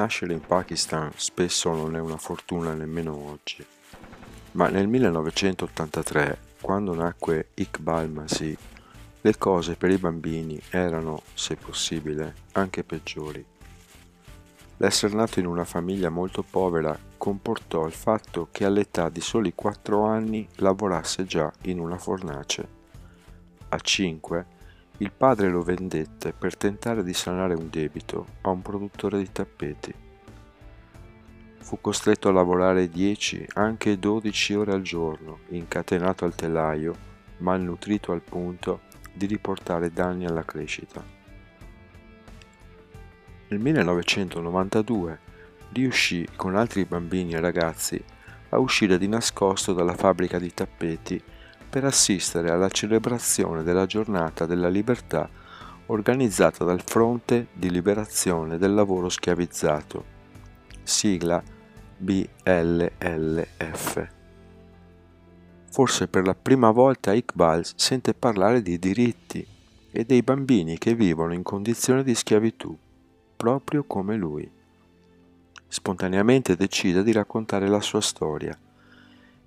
Nascere in Pakistan spesso non è una fortuna nemmeno oggi, ma nel 1983, quando nacque Iqbal Masih, le cose per i bambini erano, se possibile, anche peggiori. L'essere nato in una famiglia molto povera comportò il fatto che all'età di soli 4 anni lavorasse già in una fornace. A 5, il padre lo vendette per tentare di sanare un debito a un produttore di tappeti. Fu costretto a lavorare 10, anche 12 ore al giorno, incatenato al telaio, malnutrito al punto di riportare danni alla crescita. Nel 1992 riuscì con altri bambini e ragazzi a uscire di nascosto dalla fabbrica di tappeti per assistere alla celebrazione della giornata della libertà organizzata dal Fronte di Liberazione del Lavoro Schiavizzato, sigla BLLF. Forse per la prima volta Iqbal sente parlare di diritti e dei bambini che vivono in condizioni di schiavitù, proprio come lui. Spontaneamente decide di raccontare la sua storia.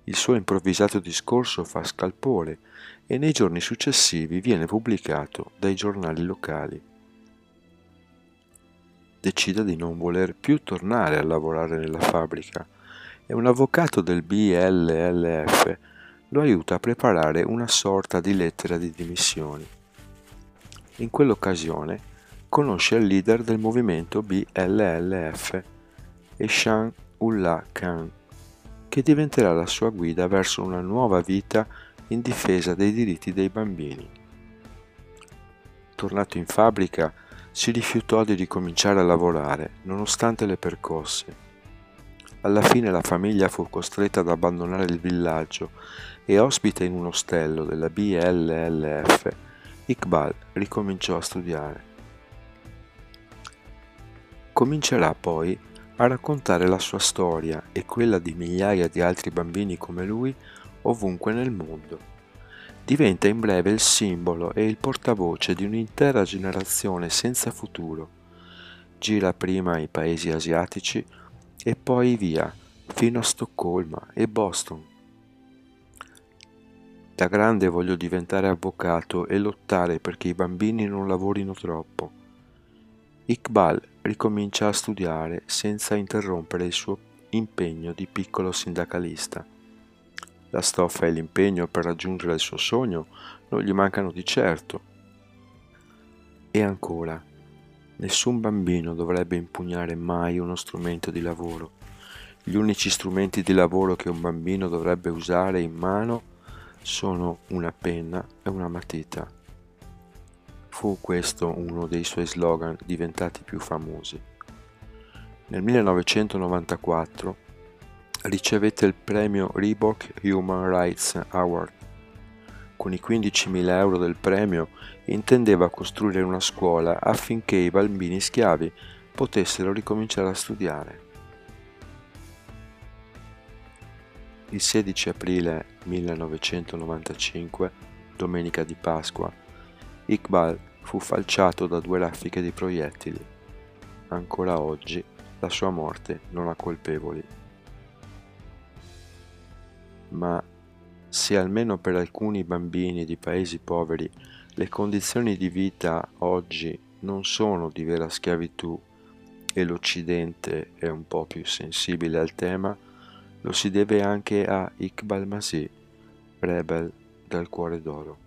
Il suo improvvisato discorso fa scalpore e nei giorni successivi viene pubblicato dai giornali locali. Decide di non voler più tornare a lavorare nella fabbrica e un avvocato del BLLF lo aiuta a preparare una sorta di lettera di dimissioni. In quell'occasione conosce il leader del movimento BLLF, Eshan Ullah Khan, che diventerà la sua guida verso una nuova vita in difesa dei diritti dei bambini. Tornato in fabbrica, si rifiutò di ricominciare a lavorare, nonostante le percosse. Alla fine la famiglia fu costretta ad abbandonare il villaggio e, ospite in un ostello della BLLF, Iqbal ricominciò a studiare. Comincerà poi a raccontare la sua storia e quella di migliaia di altri bambini come lui ovunque nel mondo. Diventa in breve il simbolo e il portavoce di un'intera generazione senza futuro. Gira prima i paesi asiatici e poi via fino a Stoccolma e Boston. Da grande voglio diventare avvocato e lottare perché i bambini non lavorino troppo. Iqbal ricomincia a studiare senza interrompere il suo impegno di piccolo sindacalista. La stoffa e l'impegno per raggiungere il suo sogno non gli mancano di certo. E ancora, nessun bambino dovrebbe impugnare mai uno strumento di lavoro. Gli unici strumenti di lavoro che un bambino dovrebbe usare in mano sono una penna e una matita. Fu questo uno dei suoi slogan diventati più famosi. Nel 1994 ricevette il premio Reebok Human Rights Award. Con i 15.000 euro del premio intendeva costruire una scuola affinché i bambini schiavi potessero ricominciare a studiare. Il 16 aprile 1995, domenica di Pasqua, Iqbal fu falciato da 2 raffiche di proiettili. Ancora oggi la sua morte non ha colpevoli. Ma se almeno per alcuni bambini di paesi poveri le condizioni di vita oggi non sono di vera schiavitù e l'Occidente è un po' più sensibile al tema, lo si deve anche a Iqbal Masih, rebel dal cuore d'oro.